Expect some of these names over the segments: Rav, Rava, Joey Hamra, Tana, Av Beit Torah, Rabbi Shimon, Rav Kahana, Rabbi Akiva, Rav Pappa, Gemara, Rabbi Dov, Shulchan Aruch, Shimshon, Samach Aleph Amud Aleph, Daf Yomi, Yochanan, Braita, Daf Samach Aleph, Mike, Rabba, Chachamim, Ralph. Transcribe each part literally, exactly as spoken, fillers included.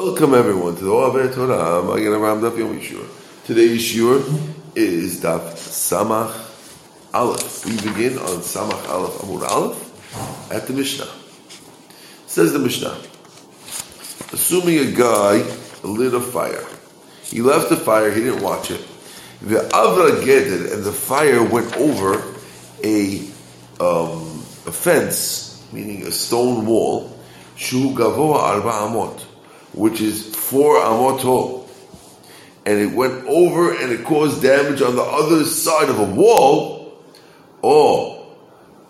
Welcome everyone to the Av Beit Torah. I'm again around Daf Yomi Shur. Today's Shur is Daf Samach Aleph. We begin on Samach Aleph Amud Aleph at the Mishnah. Says the Mishnah, assuming a guy lit a fire, he left the fire, he didn't watch it. The avra geded, and the fire went over a um, a fence, meaning a stone wall. Shu gavoa arba amot, which is four amot tall, and it went over and it caused damage on the other side of a wall, or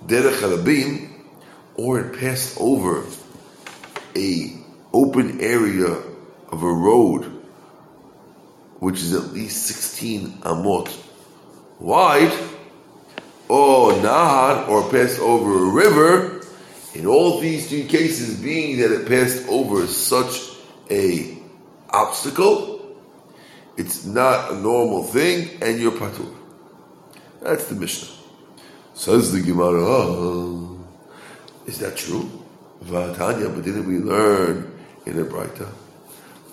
derech halabim, or it passed over a open area of a road, which is at least sixteen amot wide, or nahar, or passed over a river. In all these three cases, being that it passed over such a obstacle, it's not a normal thing, and you're patur. That's the Mishnah. Says the Gemara, oh, is that true? V'atanya, but didn't we learn in the Braita?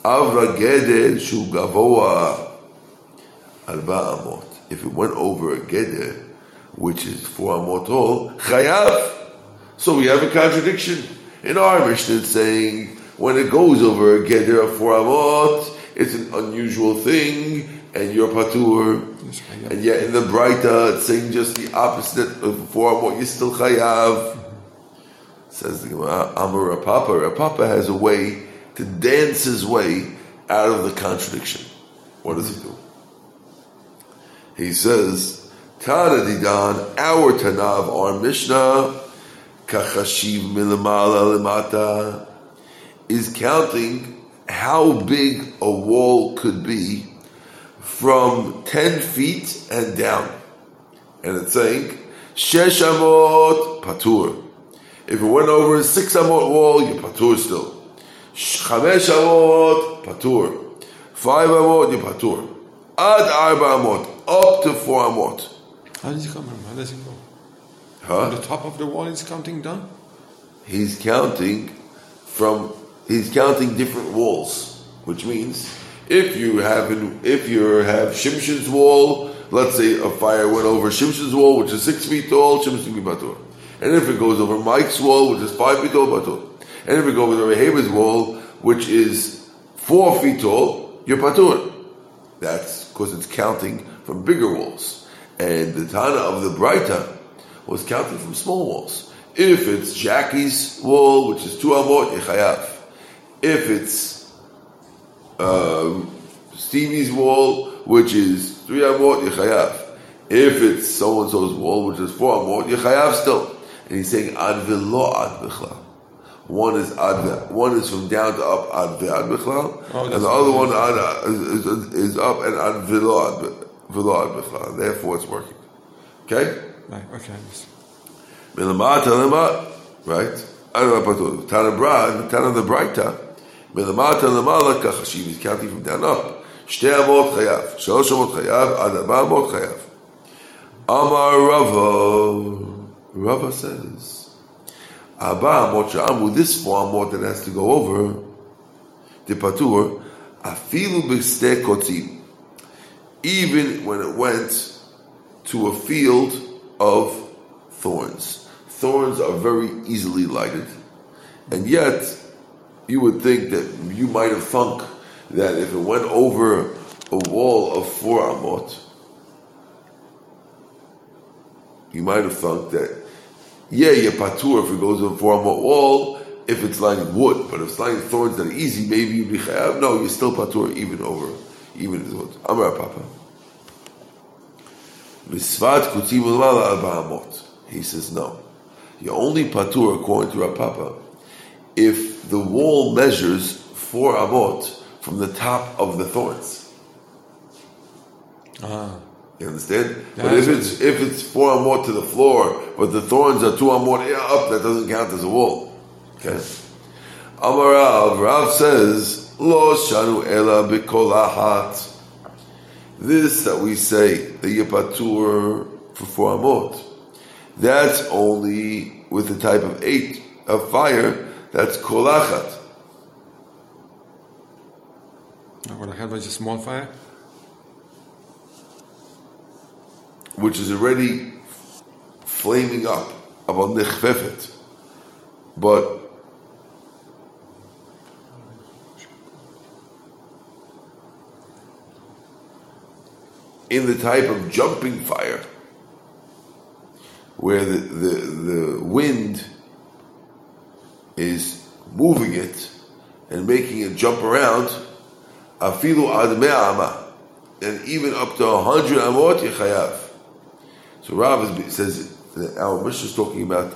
Avra gedel shu gavoa arba amot. If it went over a gedel, which is four amot tall, chayav. So we have a contradiction. In our Mishnah, it's saying, when it goes over a geder of four amot, it's an unusual thing, and you're patur. Yes, and yet in the Braita, it's saying just the opposite of four amot, you're still chayav. Says the Gemara, Amora Papa. Rav Pappa has a way to dance his way out of the contradiction. What does he do? He says, Tana didan, our Tanav, our Mishnah, kachashiv milamala limata, is counting how big a wall could be from ten feet and down. And it's saying, shesh amot patur. If it went over a six amot wall, you're patur still. Chamesh amot patur. Five amot, you're patur. Ad arba amot, up to four amot. How does it come from? How does it go? Huh? The top of the wall is counting down? He's counting from... He's counting different walls, which means if you have an, if you have Shimshon's wall, let's say a fire went over Shimshon's wall, which is six feet tall, Shimshon be patur. And if it goes over Mike's wall, which is five feet tall, patur. And if it goes over Rehabe's wall, which is four feet tall, you're patur. That's because it's counting from bigger walls. And the Tana of the Braita was counting from small walls. If it's Jackie's wall, which is two amot, you're chayav. If it's um, Stevie's wall, which is three amot, yechayav. If it's so-and-so's wall, which is four amot, yechayav still. And he's saying ad velo ad bichlal. One is ad, one is from down to up ad ve ad bichlal, and the other one ad, is, is up and ad velo ad bichlal. Therefore, it's working. Okay. Right. Okay. Milamah talamah. Right. Tana Brad, Tana the Braita. Milamata lamala kachashiv is counting from down up. Shtei amot chayav, shalosh amot chayav, ad arba amot chayav. Amar Rava, Rava says, Abba amot sha'amu, this four amot that has to go over, the patur, afilu b'stei kotzim, even when it went to a field of thorns. Thorns are very easily lighted, and yet you would think that you might have thunk that if it went over a wall of four amot, you might have thunk that, yeah, you're patur if it goes over a four amot wall, if it's lighting wood, but if it's lighting thorns that are easy, maybe you'd be chayav. No, you're still patur even over, even if it's wood. Amar Papa. Misvat kutim ulmala alba amot. He says, no. You're only patur, according to Rav Pappa, if the wall measures four amot from the top of the thorns. Ah. You understand? That but if it's if it's four amot to the floor, but the thorns are two amot up, that doesn't count as a wall. Okay? Amar Rav, Rav says, Lo shanu ela b'kol ahat. This that we say, the yipatur for four amot, that's only with the type of eight, of fire, that's kolachat. What I had was a small fire, which is already flaming up about nechfefet, but in the type of jumping fire, where the, the, the wind is moving it and making it jump around, afilu ad mea ama, and even up to a hundred amot yechayav. So Rav says that our Mishnah is talking about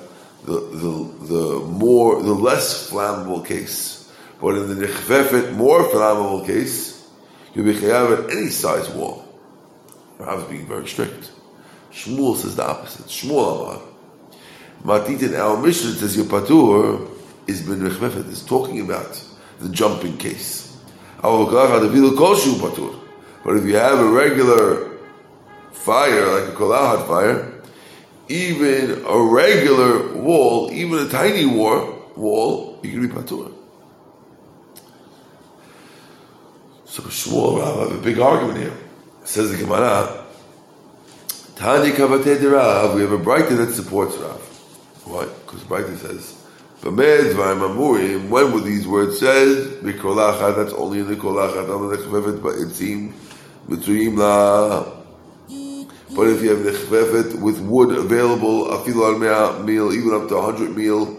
the, the the more the less flammable case, but in the nechvefet more flammable case, you'll be chayav at any size wall. Rav is being very strict. Shmuel says the opposite. Shmuel Amar, Matitin, our Mishnah says your patur is ben nechvefet, is talking about the jumping case. But if you have a regular fire, like a kolahad fire, even a regular wall, even a tiny war, wall, you can be patur. So Shmuel Rav have a big argument here. It says the Gemara, Tani kavate de Rav, we have a Braita that supports Rav. Why? Because Braita says, when were these words said? That's only in the kolachat. But it seemed between la. But if you have nechvefet with wood available, afilu al meal, even up to a hundred meal,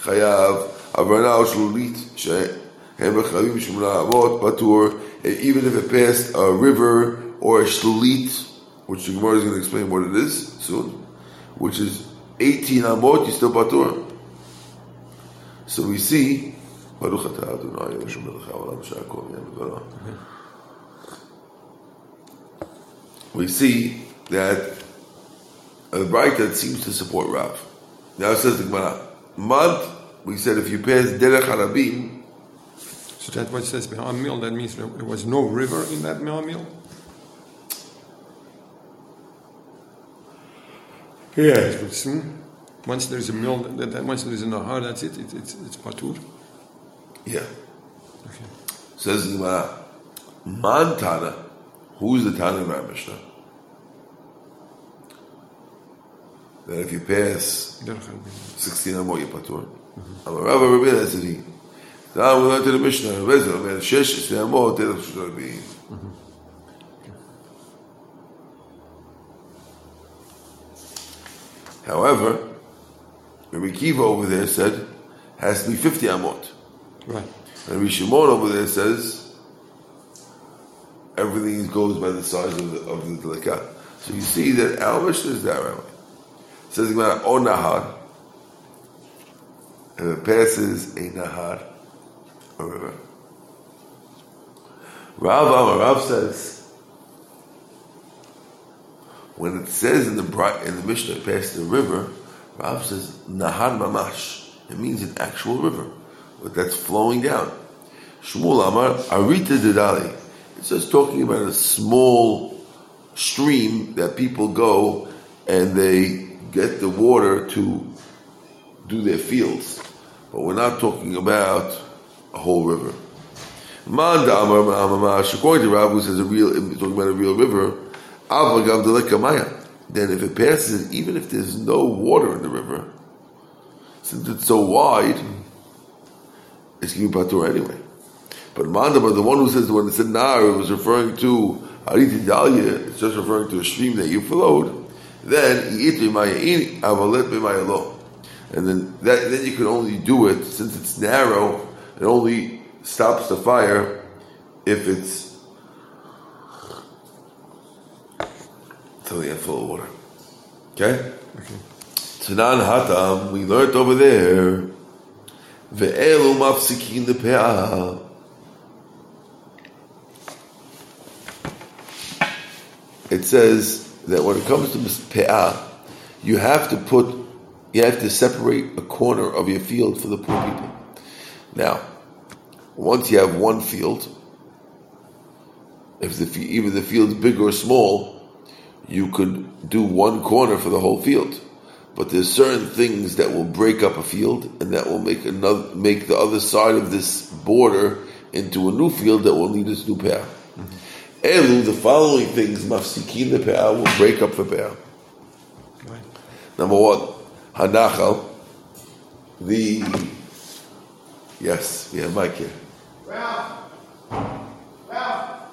chayav avarna shlulit shehem bechavim shmona avot patur. And even if it passed a river or a shlulit, which the Gemara is going to explain what it is soon, which is eighteen amot, you still patur. So we see, we see that a Braita seems to support Rav. Now it says the Gemara, Mant, we said if you pass Derech Harabim. So that what says behind meal, that means there was no river in that meal? Yeah. Once there's a mill, that, that once there's a nahar, that's it. It, it it's it's patur. Yeah. Okay. Says the Gemara, Man Tana, who's the Tana in our Mishnah? That if you pass sixteen amot, you patur. Amora Rabba Rabbi Dov said he. Now we learn to the Mishnah. Rabbi Dov said, "Shesh amot derech shloshim." However, Rabbi Akiva over there said, has to be fifty amot. Right. And Rabbi Shimon over there says, everything goes by the size of the, of the Delika. So you see that our Mishnah is that right. It says, O Nahar, and it passes a Nahar, a river. Rava, Rav says, when it says in the, in the Mishnah, it passed the river, Rav says, Nahar Mamash. It means an actual river, but that's flowing down. Shmuel Amar, Arita Dedali. It's just talking about a small stream that people go and they get the water to do their fields. But we're not talking about a whole river. Manda Amar Mamash. According to Rav, who says a real, talking about a real river, Avagav Delekamaya. Then if it passes, even if there's no water in the river, since it's so wide, it's going to be patur anyway. But Mandaba, the one who says when it said Nahar, it was referring to Ariti Dalia, it's just referring to a stream that you flowed, then and then that, then you can only do it, since it's narrow, it only stops the fire if it's till the end full of water. Okay? Okay. Tanan Hatam, we learned over there. Ve'elu mafsikin lepe'ah. It says that when it comes to pe'ah, you have to put, you have to separate a corner of your field for the poor people. Now, once you have one field, if the, even the field's big or small, you could do one corner for the whole field, but there's certain things that will break up a field and that will make another, make the other side of this border into a new field that will need this new peah. Mm-hmm. Elu, the following things, mafsikin the peah, will break up the peah. Right. Number one, hanachal, the, yes, we have Mike here. Ralph! Ralph!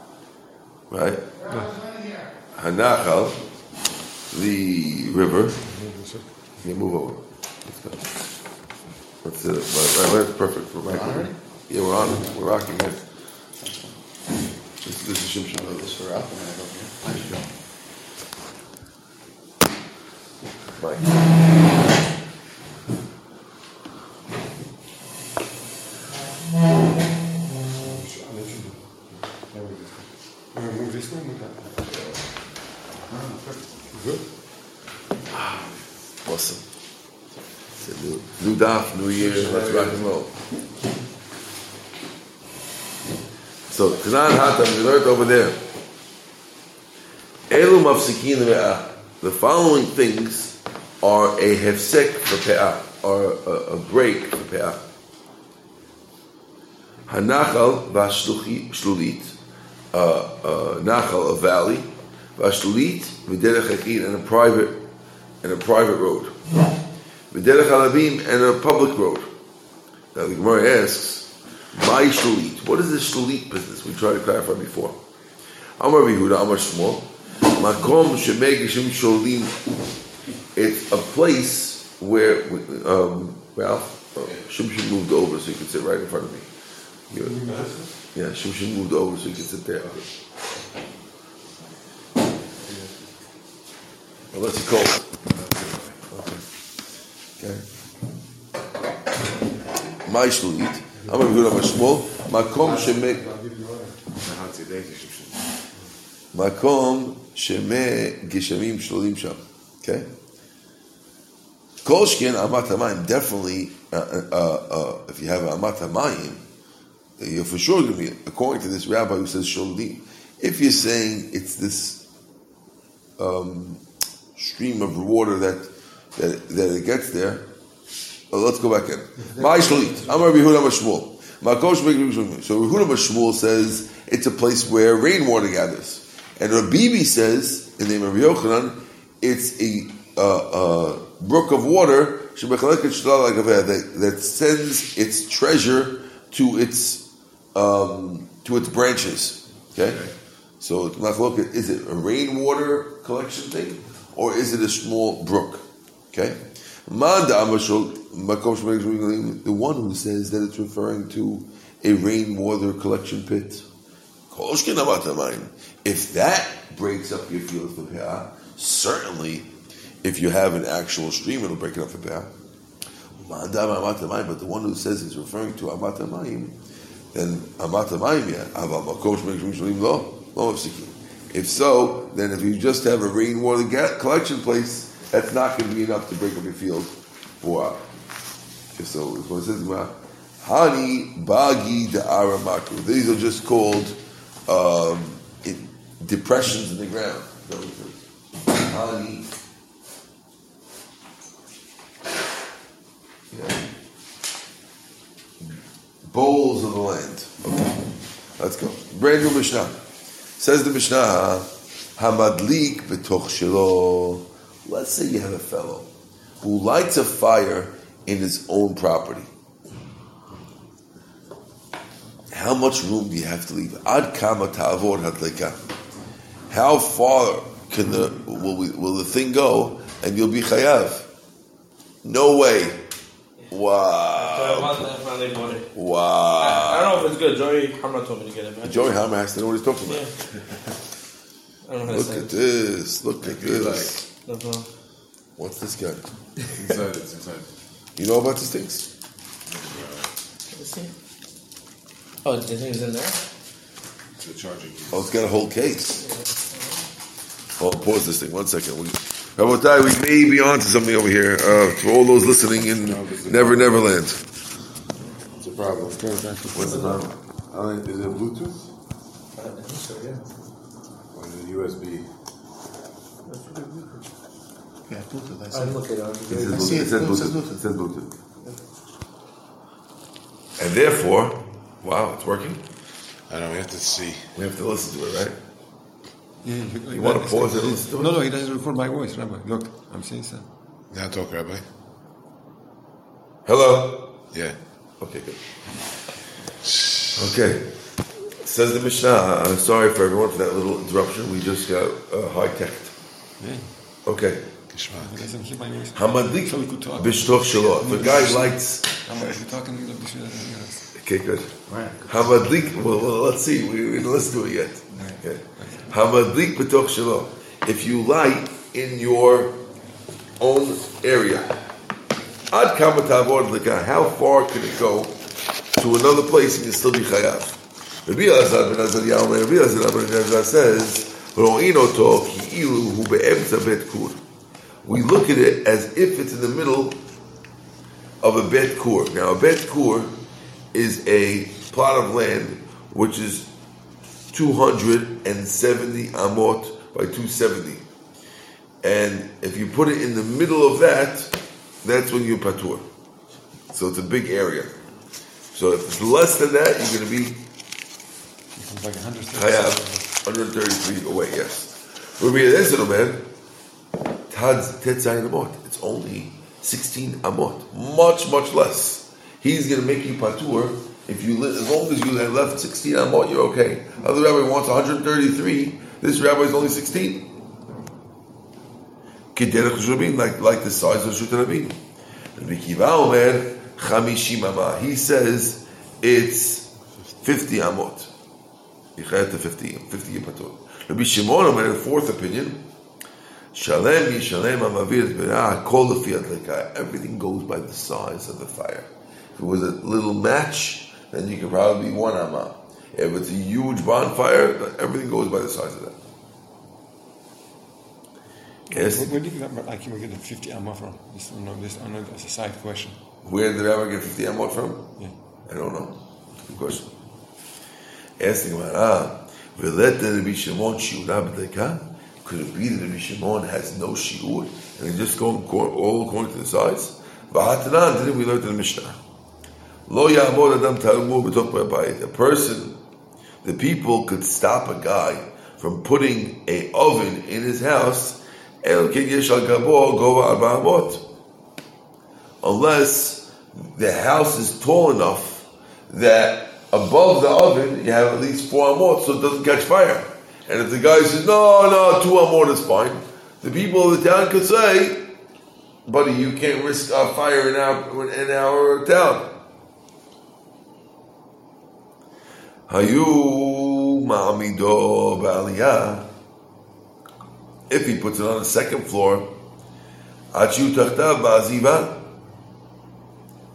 Right? Ralph's in here. Hanachal, the river. You move over. Let's go. That's it. Right, right, right. Perfect. We're back on it. Yeah, we're on it. We're rocking it. This, this is Shimshon. Oh, this for Ralph, and I go here. There you go. Mike. Daf, New Year, let's rock and roll. So, Tanan Hatam, we learned over there. Elu mafsikin pe'ah. The following things are a hefsek for pe'ah, or a, a break for pe'ah. Hanachal v'shlulit, uh, uh, nachal, a valley, v'shlulit v'derech hakin, and a private, and a private road. V'derech halabim, and a public road. Now the Gemara asks, "My shlulit, what is this shlulit business?" We tried to clarify before. Amar Yehuda, Amar Shmuel, makom shemegishim sholim. It's a place where um, Ralph uh, Shimshon moved over, so you can sit right in front of me. You're, yeah, Shimshon moved over, so you can sit there. Unless it's cold. Okay. My shlulit. I'm going to go to my shmuel. Makom shemeg. Makom shemeg geshamim shlulim sham. Okay. Kol shken amat hamayim. Definitely, uh, uh, uh, if you have amat hamayim, you're for sure going to be, according to this rabbi who says shlulit. If you're saying it's this um, stream of water that. That, that it gets there. Well, let's go back in. My shlit. I'm Rabbi Yehuda Mashmuel. My coach Shmuel. So Yehuda Mashmuel says it's a place where rainwater gathers, and Rabbi Bibi says in the name of Yochanan, it's a uh, uh, brook of water that, that sends its treasure to its um, to its branches. Okay. So let's look at, is it a rainwater collection thing, or is it a small brook? Okay, the one who says that it's referring to a rainwater collection pit. If that breaks up your field for peah, certainly if you have an actual stream, it'll break it up for peah. But the one who says it's referring to amat hamayim, then amat hamayim. If so, then if you just have a rainwater collection place, that's not going to be enough to break up your field for wow. So it says, "Hani bagi da'aramaku." These are just called um, it, depressions in the ground. Hani, yeah. Bowls of the land. Okay, let's go. Brand new Mishnah. Says the Mishnah, "Hamadlik betoch shelo." Let's say you have a fellow who lights a fire in his own property. How much room do you have to leave? Ad kama ta'avor hadleka. How far can the will, we, will the thing go, and you'll be chayav? No way. Wow. Wow. I don't know if it's good. Joey Hamra told me to get it. Back. Joey Hamra has to know what he's talking about. Yeah. I don't know how to say. Look at this. Look at this. What's this gun? Inside, it's inside. You know about these things? Let's see. Oh, the thing is in there? It's a charging case. Oh, it's got a whole case. Yeah. Oh, pause this thing. One second. We, Rabotai, we may be onto something over here. Uh, for all those listening in no, Never Never Land. It's a problem. What's the problem? I mean, is it Bluetooth? I think so, yeah. Or is it U S B? Yeah, Bluetooth. I said I look at it. It says Bluetooth. It says Bluetooth. And therefore, wow, it's working. I don't know, we have to see. We have to listen to it, right? Yeah, you, you, you want to pause it and listen to it? No, no, he doesn't record my voice, Rabbi. Look, I'm saying so. Now talk, Rabbi. Hello? Yeah. Okay, good. Okay. Says the Mishnah. I'm sorry for everyone for that little interruption. We just got uh, high-teched. Yeah. Okay. Hamadlik b'shtoch shelo. If a guy lights... Okay, good. Hamadlik... Well, let's see. We didn't listen to it yet. Hamadlik b'shtoch shelo. If you light in your own area, ad kama ta'avod l'ka, how far can it go to another place and you still be chayav? Rabbi Azad ben Azariah, Rabbi Azad ben Azariah says, we look at it as if it's in the middle of a bet kur. Now, a bet kur is a plot of land which is two hundred seventy amot by two hundred seventy. And if you put it in the middle of that, that's when you're patur. So it's a big area. So if it's less than that, you're going to be like one hundred thirty feet away, yes. We'll be this little man. It's only sixteen amot. Much, much less. He's going to make you patur. If you live, as long as you have left sixteen amot, you're okay. Other rabbi wants one hundred thirty-three. This rabbi is only sixteen. Like, like the size of Shulchan Aruch. Rabbi Akiva, he says it's fifty amot. fifty, fifty Rabbi Shimon, in the fourth opinion, everything goes by the size of the fire. If it was a little match, then you could probably be one amah. If it's a huge bonfire, everything goes by the size of that. Yes? Where, where do you get that? I can get the fifty amah from? This, no, this, I know that's a side question. Where did the rabbi get fifty amah from? Yeah. I don't know. Good question. Asking about ah, will let the Rabbi Shimon shiurah b'deka? Could it be that Rabbi Shimon has no shiur and they just go all according to the size? V'hatanan, didn't we learn in the Mishnah? Lo ya'amod adam ta'amur b'toch b'abayit. The person, the people could stop a guy from putting a oven in his house. El ken yesh al gabo gova arba amot, unless the house is tall enough that above the oven, you have at least four amot, so it doesn't catch fire. And if the guy says, no, no, two amot is fine, the people of the town could say, buddy, you can't risk a fire in our, in our town. Hayu ma'amido ba'aliyah. If he puts it on the second floor, achu tachtav ba'azivah.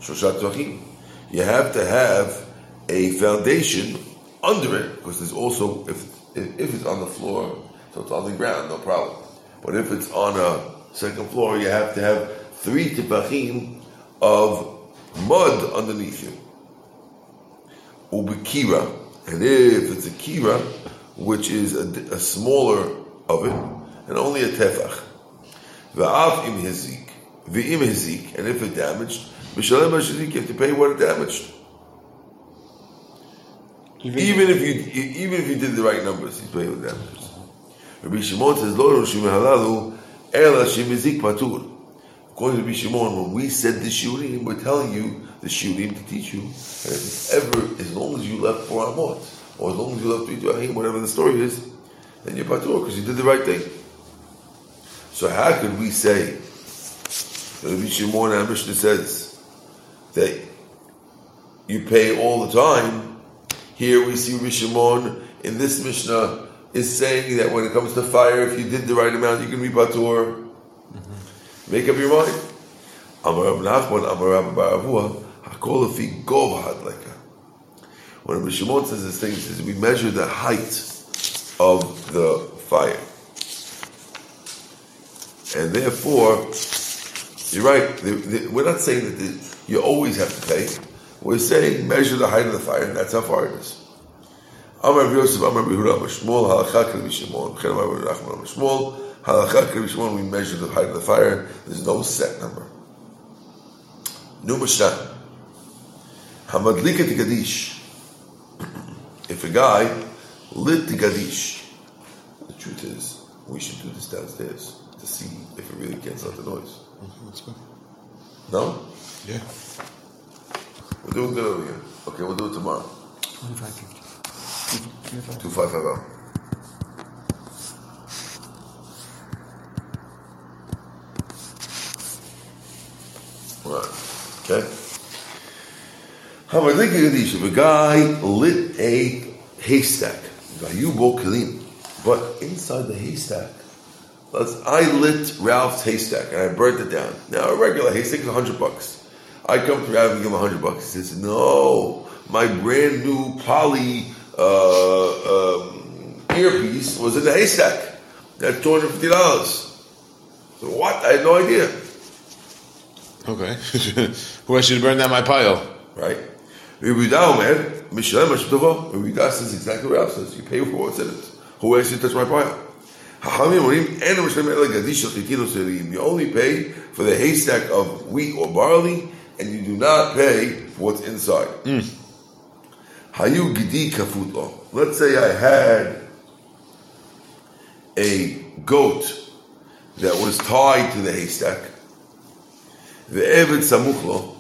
Shoshat tvachim. You have to have a foundation under it, because there's also, if, if if it's on the floor, so it's on the ground, no problem. But if it's on a second floor, you have to have three tefachim of mud underneath you. Ubikira, and if it's a kira, which is a, a smaller oven, and only a tefach. V'av im hizik, v'im hizik, and if it damaged, v'shalem hashizik, you have to pay what it damaged. Even, even if you even if you did the right numbers, he's playing with the numbers. Rabbi Shimon says, "Lo roshim halalu ela shemizik patur." According to Rabbi Shimon, when we said the shiurim, we're telling you the shiurim to teach you. And if ever, as long as you left four amot, or as long as you left three tefachim, whatever the story is, then you're patur because you did the right thing. So how could we say that Rabbi Shimon and Mishnah says that you pay all the time? Here we see Rabbi Shimon in this Mishnah is saying that when it comes to fire, if you did the right amount, you can be patur. Mm-hmm. Make up your mind. When Rabbi Shimon says this thing, he says, we measure the height of the fire. And therefore, you're right. They, they, we're not saying that they, you always have to pay. We're saying measure the height of the fire, and that's how far it is. Amar Rav Yosef, Amar Rav Yehuda, Amar Shmuel, halakha k'Rav Shimon, chen Amar Rav Nachman, Amar Shmuel, halakha k'Rav Shimon. We measure the height of the fire. There's no set number. New Mishnah, hamadlika tikadish. If if a guy lit the Gadish, the truth is, we should do this downstairs to see if it really gets out the noise. Mm-hmm, no? Yeah. We're doing good over here. Okay, we'll do it tomorrow. two five five two five five Okay. How about like if a guy lit a haystack, but inside the haystack, let's, I lit Ralph's haystack and I burnt it down. Now a regular haystack is a hundred bucks. I come to Ralph and give him a hundred bucks. He says, "No, my brand new poly uh, um, earpiece was in the haystack. That's two hundred fifty dollars." So what? I had no idea. Okay. Who I should burn down my pile? Right. Rabbi Dov, man. Mishnah, Mishnah, Rabbi Dov says exactly what Rav says. You pay for what's in it. Who else should touch my pile? You only pay for the haystack of wheat or barley, and you do not pay for what's inside. Mm. Let's say I had a goat that was tied to the haystack. The Eved Samuchlo,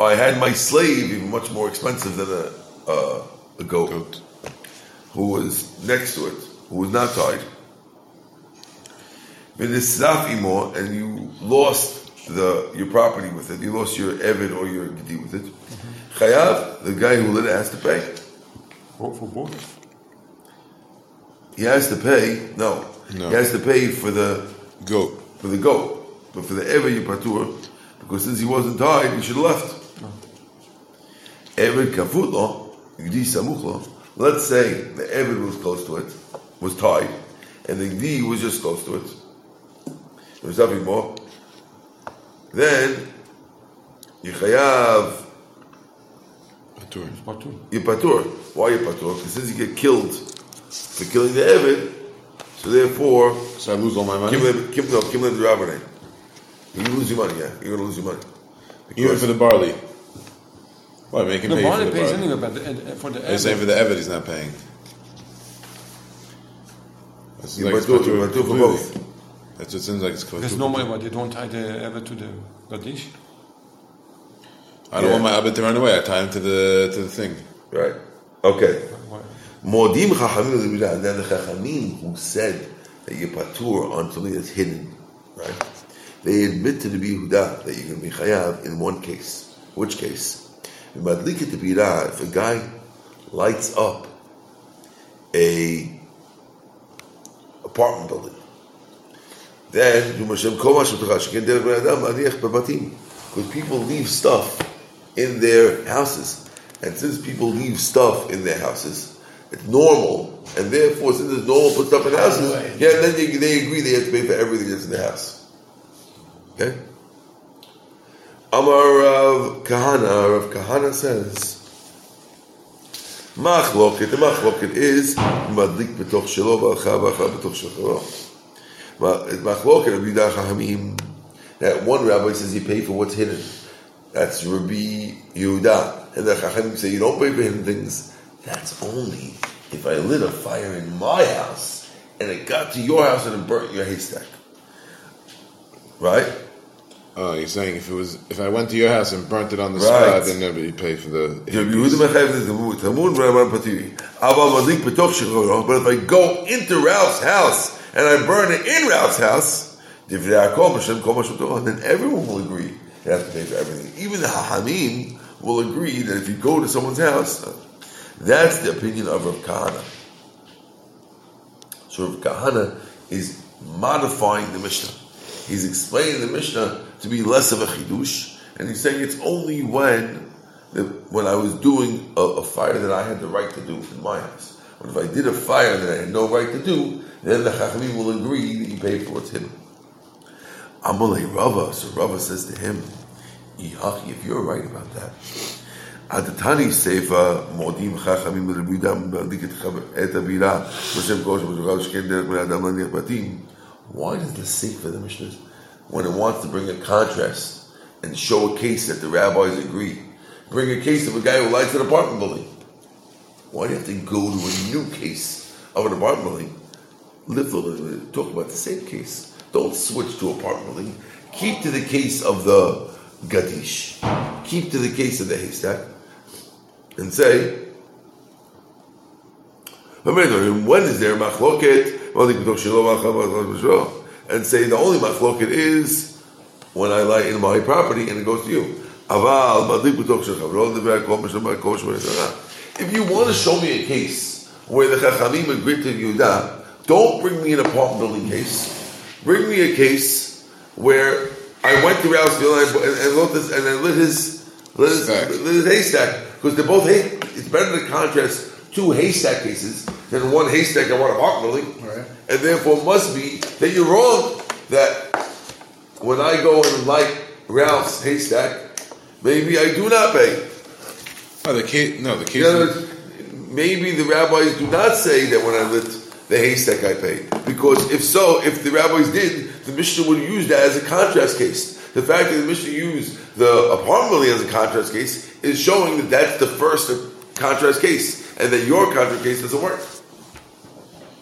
I had my slave, even much more expensive than a, uh, a goat, goat, who was next to it, who was not tied. And you lost the your property with it. You lost your Eved or your Gedi with it. Chayav, the guy who lit it, has to pay. What for what? He has to pay, no. no. He has to pay for the goat. For the goat. But for the Eved, you patur. Because since he wasn't tied, he should have left. Eved kafutlo, Gdi samuchlo. Let's say the Eved was close to it, was tied, and the Gdi was just close to it. There was nothing more. Then, Yechayav. Patur. Yepatur. Why Yepatur? Because since you get killed for killing the Eved, so therefore. So I lose all my money? Kim no, Kim the Rabbaneh. You lose your money, yeah. You're going to lose your money. Because even for the barley. Why? Make him no, pay for the barley. Pays anyway, but the, for the Eved. Saying for the Eved, he's not paying. That's you like might do, you might do for both. That's what it seems like it's close. There's no way why they don't tie the Eved to the Gadish. I don't yeah. want my Eved to run away. I tie him to the, to the thing. Right. Okay. Modim Chachamim, and then the Chachamim who said that Yepatur on something that's hidden. Right? They admit to the Yehuda that you're going to be chayav in one case. Which case? In Madliket to Bira, if a guy lights up a apartment building, then because people leave stuff in their houses, and since people leave stuff in their houses, it's normal, and therefore since it's normal to put stuff in houses, yeah, then they, they agree they have to pay for everything that's in the house. Okay. Amar Rav Kahana. Rav Kahana says, "Machloket." The machloket is madlik b'toch shelo v'alcha v'alcha b'toch shelo. Machloket Rabbi Da Chachamim. That one rabbi says you pay for what's hidden. That's Rabbi Yehuda, and the Chachamim say you don't pay for hidden things. That's only if I lit a fire in my house and it got to your house and it burnt your haystack. Right? Oh, you're saying if it was if I went to your house and burnt it on the right spot, then nobody paid for the. But if I go into Ralph's house and I burn it in Ralph's house, then everyone will agree they have to pay for everything. Even the Hachamim will agree that if you go to someone's house, that's the opinion of Rav Kahana. So Rav Kahana is modifying the Mishnah. He's explaining the Mishnah to be less of a chidush, and he's saying it's only when the, when I was doing a, a fire that I had the right to do in my house. But if I did a fire that I had no right to do, then the Chachamim will agree that you pay for what's hidden. Amalei Rava, so Rava says to him, if you're right about that, Adatani Seifa Modim Chachamim L'Rabidam B'Adiket Etabira Moshem Kosh Moshem Shken Derek M'Adam L'Aniach Batim. Why does the Sefer, the Mishnah, when it wants to bring a contrast and show a case that the rabbis agree, bring a case of a guy who lights an apartment building? Why do you have to go to a new case of an apartment building? Literally, talk about the same case. Don't switch to apartment building. Keep to the case of the Gadish. Keep to the case of the haystack. And say, when is there machloket? And say the only machloket is when I lie in my property and it goes to you. If you want to show me a case where the Chachamim agreed to Yehuda, don't bring me an apartment building case. Bring me a case where I went to Ralph and, and, and lit his and I lit his lit his, lit his haystack. Because they're both hay- it's better to contrast two haystack cases than one haystack and one apartment building. Right. And therefore must be that you're wrong that when I go and like Ralph's haystack, maybe I do not pay. Oh, the case, no, the case. You know, maybe the rabbis do not say that when I lit the haystack I paid. Because if so, if the rabbis did, the Mishnah would use that as a contrast case. The fact that the Mishnah used the apartment building as a contrast case is showing that that's the first contrast case, and that your contrast case doesn't work.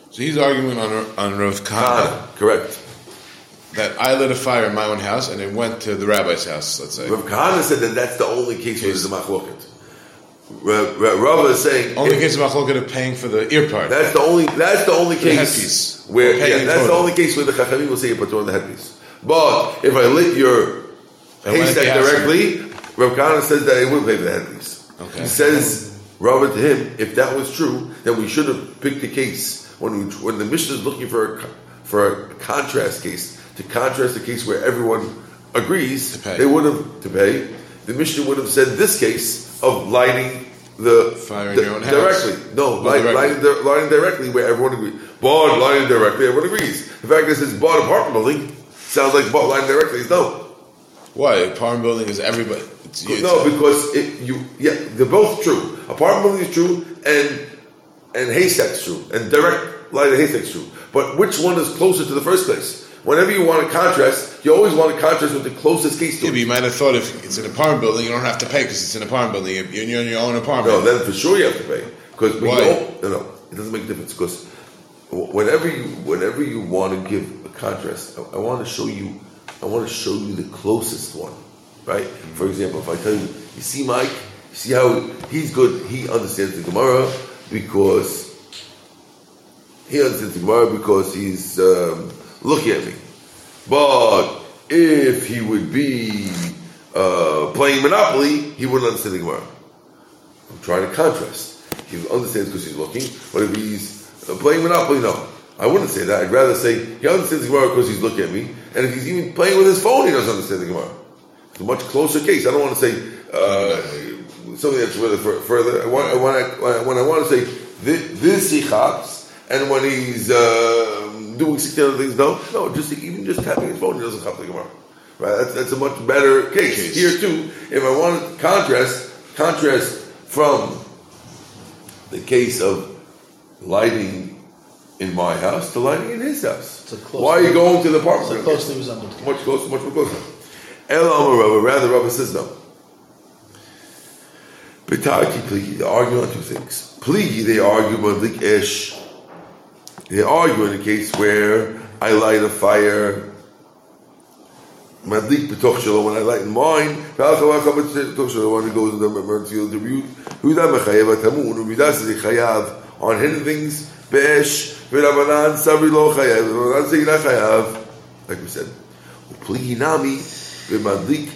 So he's arguing on on Rav Kahana, correct? That I lit a fire in my own house, and it went to the rabbi's house. Let's say Rav Kahana said that that's the only case where there's a machloket. Rava is saying only case of machloket of paying for the ear part. That's the only. That's the only case where. Yeah, that's the only case where the Chachamim will say you put on the headpiece. But if I lit your haystack directly, Rav Kahana says that I will pay for the headpiece. Okay. He says, Rava to him, if that was true, then we should have picked a case when we, when the Mishnah is looking for a, for a contrast case to contrast the case where everyone agrees they would have to pay. The Mishnah would have said this case of lighting the fire in di- your own directly. House. No, light, directly. Lighting, di- lighting directly where everyone agrees. But lighting directly, everyone agrees. The fact that it's bought apartment building. Sounds like bought line directly. It's no. Why? Apartment building is everybody. It's, it's no, because it, you. Yeah, they're both true. Apartment building is true, and and haystack's true, and direct line of haystack's true. But which one is closer to the first place? Whenever you want a contrast, you always want a contrast with the closest case to yeah, it. You might have thought if it's an apartment building, you don't have to pay because it's an apartment building. You're in your own apartment. No, then for sure you have to pay because why? Don't, no, no, it doesn't make a difference because whenever you whenever you want to give. Contrast. I, I want to show you. I want to show you the closest one, right? Mm-hmm. For example, if I tell you, you see Mike, you see how he's good. He understands the Gemara because he understands the Gemara because he's um, looking at me. But if he would be uh, playing Monopoly, he wouldn't understand the Gemara. I'm trying to contrast. He understands because he's looking, but if he's uh, playing Monopoly, no. I wouldn't say that. I'd rather say he understands the Gemara because he's looking at me, and if he's even playing with his phone, he doesn't understand the Gemara. It's a much closer case. I don't want to say uh, something that's really further. I want, I want, when I want to say this, this he chaps, and when he's uh, doing sixteen other things, no, no, just even just tapping his phone, he doesn't chap the Gemara. Right? That's, that's a much better case. Here too, if I want contrast, contrast from the case of lighting. In my house, to lighting in his house. Why are you going to the apartment? It's a closely resembled case. Much closer, much more closer. El Amora, rather, Rabba says no. Petaki pligi, they argue on two things. Pligi, they argue madlik esh. They argue in a case where I light a fire. Madlik b'toch shalom, when I light mine. B'toch shalom, when it goes in the emergency field, the root. Ruda mechayev atamun, Ruda says he chayav on hidden things. Be'esh v'rabanan sabri lo chayav v'rabanan zegna chayav, like we said, u'pligi nami v'madlik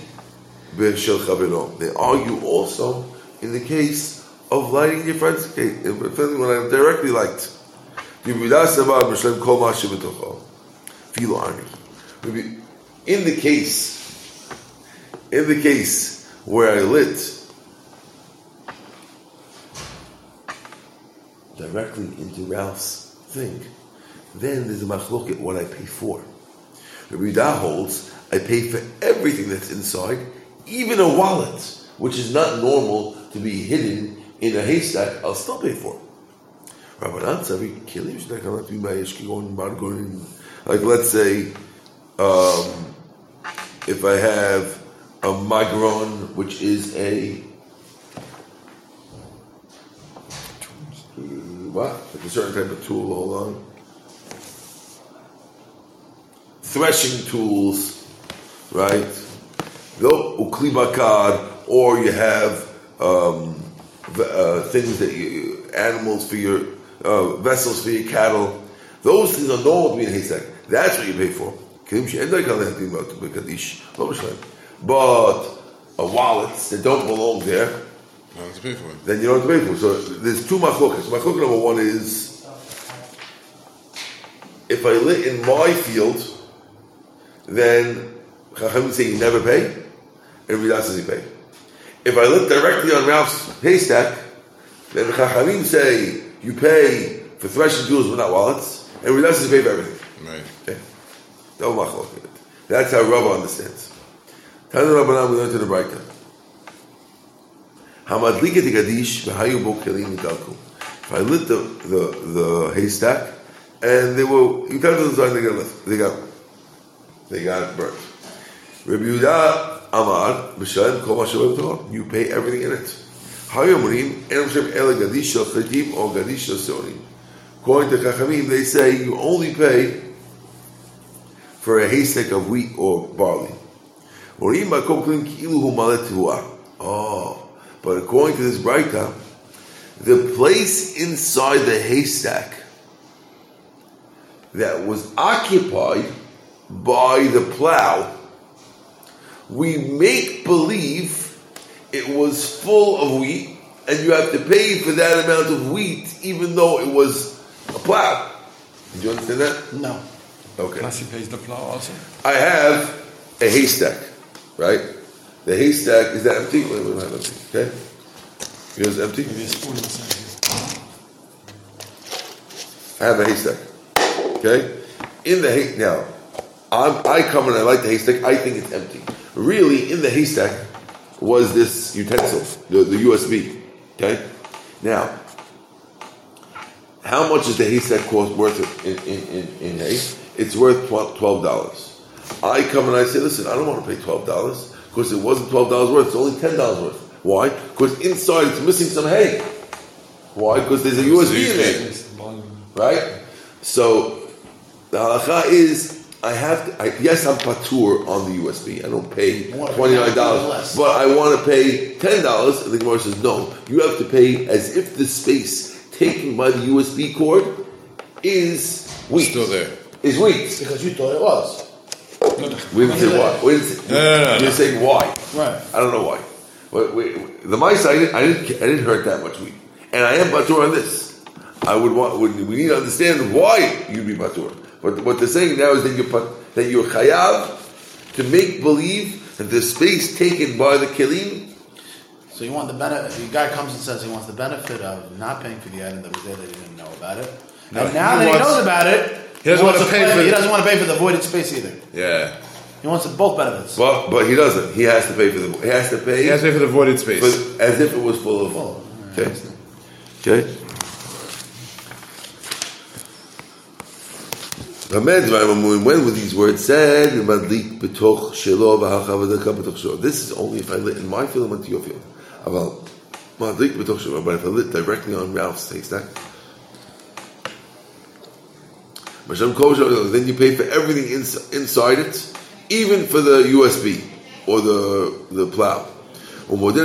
v'shel chavero. They argue also in the case of lighting your friend's case, when I'm directly light. In the case, in the case where I lit directly into Ralph's thing, then there's a machloket what I pay for. Rabbi Dov holds I pay for everything that's inside, even a wallet, which is not normal to be hidden in a haystack. I'll still pay for. Like let's say, um, if I have a magron, which is a What? Like a certain type of tool, hold on. Threshing tools, right? Or you have um, uh, things that you, animals for your, uh, vessels for your cattle. Those things are normal to be in a haystack. That's what you pay for. But uh, wallets that don't belong there, you don't have to pay for it. Then you don't have to pay for it. So there's two machlokas. Machlokas number one is, if I lit in my field, then Chachamim say you never pay, and Rava says you pay. If I lit directly on Ralph's haystack, then Chachamim say you pay for threshing tools but not wallets, and Rava says you pay for everything. Right. Okay. That's how Rava understands. Tana Rabbanan, we learn to the Braita. If I lit the, the, the haystack, and they were, you tell them the they got lit. They got, they got burnt. Rabbi Yehuda Amar B'Shalem Kol Mashal B'Torah. You pay everything in it. According to Chachamim, they say you only pay for a haystack of wheat or barley. Oh, but according to this Braita, the place inside the haystack that was occupied by the plow, we make believe it was full of wheat, and you have to pay for that amount of wheat even though it was a plow. Did you understand that? No. Okay. Plus he pays the plow also. I have a haystack, right? The haystack, is that empty? Wait, wait, wait, wait. Okay. You know it's empty? I have a haystack. Okay? In the haystack, now, I'm, I come and I like the haystack, I think it's empty. Really, in the haystack was this utensil, the, the U S B. Okay? Now, how much is the haystack cost worth in, in, in, in hay? It's worth twelve dollars. I come and I say, listen, I don't want to pay twelve dollars because it wasn't twelve dollars worth, it's only ten dollars worth. Why? Because inside it's missing some hay. Why? Because there's a U S B in it. Right? So, the halakha is, I have to, I, yes, I'm patur on the U S B. I don't pay twenty-nine dollars, but I want to pay ten dollars. And the Gemara says, no, you have to pay as if the space taken by the U S B cord is wheat. Still there. Is wheat. Because you thought it was. We didn't say why. We didn't say, no, no, no, you're no. saying why. Right. I don't know why. But we, the mice, I didn't, I didn't, I didn't hurt that much wheat. And I am patur on this. I would want, we need to understand why you'd be patur. But what they're saying now is that you're, that you're chayav to make believe that the space taken by the kelim. So you want the benefit. The guy comes and says he wants the benefit of not paying for the item that was there that he didn't know about it. No, and now he that wants, he knows about it, he doesn't, he want to pay for, he doesn't want to pay for the voided space either. Yeah. He wants both benefits. Well, but he doesn't. He has to pay for the. He has to pay. He has to pay for the voided space, but as if it was full of. Full. Okay. Okay. When were these words said? This is only if I lit in my field and went to your field. But if I lit directly on Ralph's haystack, then you pay for everything inside it, even for the U S B or the the plow. Okay.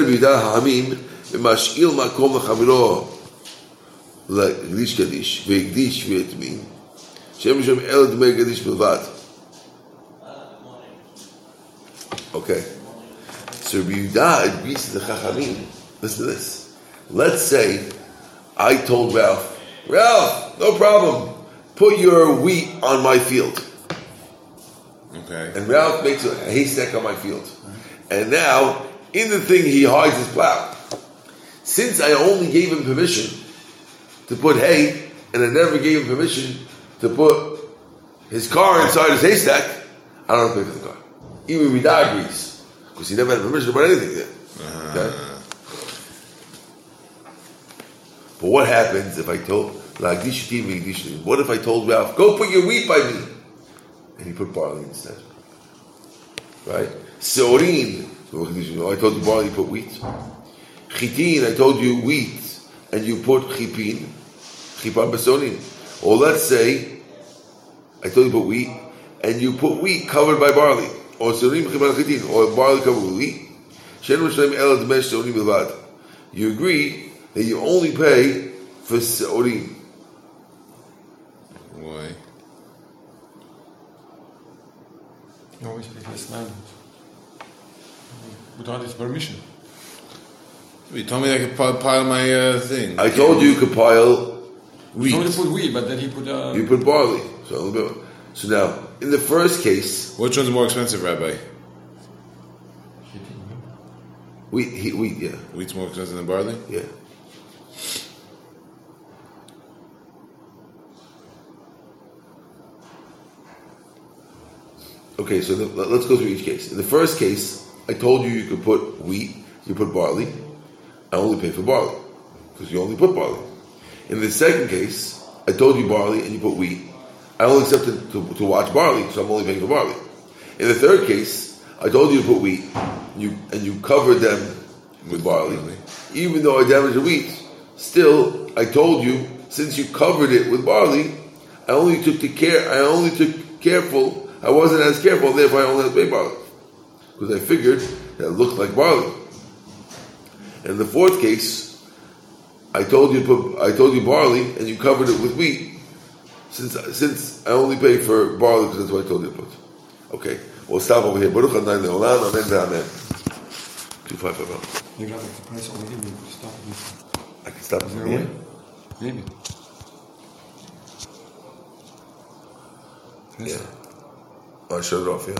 So Yehuda agrees to the Chachamim. Listen to this. Let's say I told Ralph, Ralph, no problem. Put your wheat on my field. Okay. And Ralph makes a haystack on my field. And now, in the thing, he hides his plow. Since I only gave him permission to put hay, and I never gave him permission to put his car inside his haystack, I don't have to pay for the car. Even if he died, agrees. Because he never had permission to put anything there. Uh-huh. Okay? But what happens if I told, like, what if I told Ralph, go put your wheat by me? And he put barley instead. Right? Sorin, I told you barley, you put wheat. Chitin, I told you wheat, and you put chipin. Kippah Basonim. Or let's say, I told you to put wheat, and you put wheat covered by barley, or Sonim Kippah Chitin, or barley covered with wheat. You agree that you only pay for Sonim. Why? You always pay for Sonim. Without his permission. You told me I could pile my uh, thing. I told you you could pile wheat. You only put wheat, but then he put... Uh, you put barley. So, so now, in the first case... Which one's more expensive, Rabbi? Wheat, he, wheat, yeah. Wheat's more expensive than barley? Yeah. Okay, so the, let's go through each case. In the first case, I told you you could put wheat, you put barley. I only pay for barley, because you only put barley. In the second case, I told you barley and you put wheat. I only accepted to, to watch barley, so I'm only paying for barley. In the third case, I told you to put wheat, and you, and you covered them with barley. Even though I damaged the wheat, still, I told you, since you covered it with barley, I only took the care, I only took careful, I wasn't as careful, therefore I only had to pay barley. Because I figured that it looked like barley. In the fourth case, I told you put, I told you barley, and you covered it with wheat. Since since I only pay for barley, because that's what I told you to put. Okay, we'll stop over here. Baruch Adonai Leolam, Amen ve'Amen. Two five five five. You got the price already. We stop it. I can stop it from here. Maybe. Yeah. I shut it off. Yeah.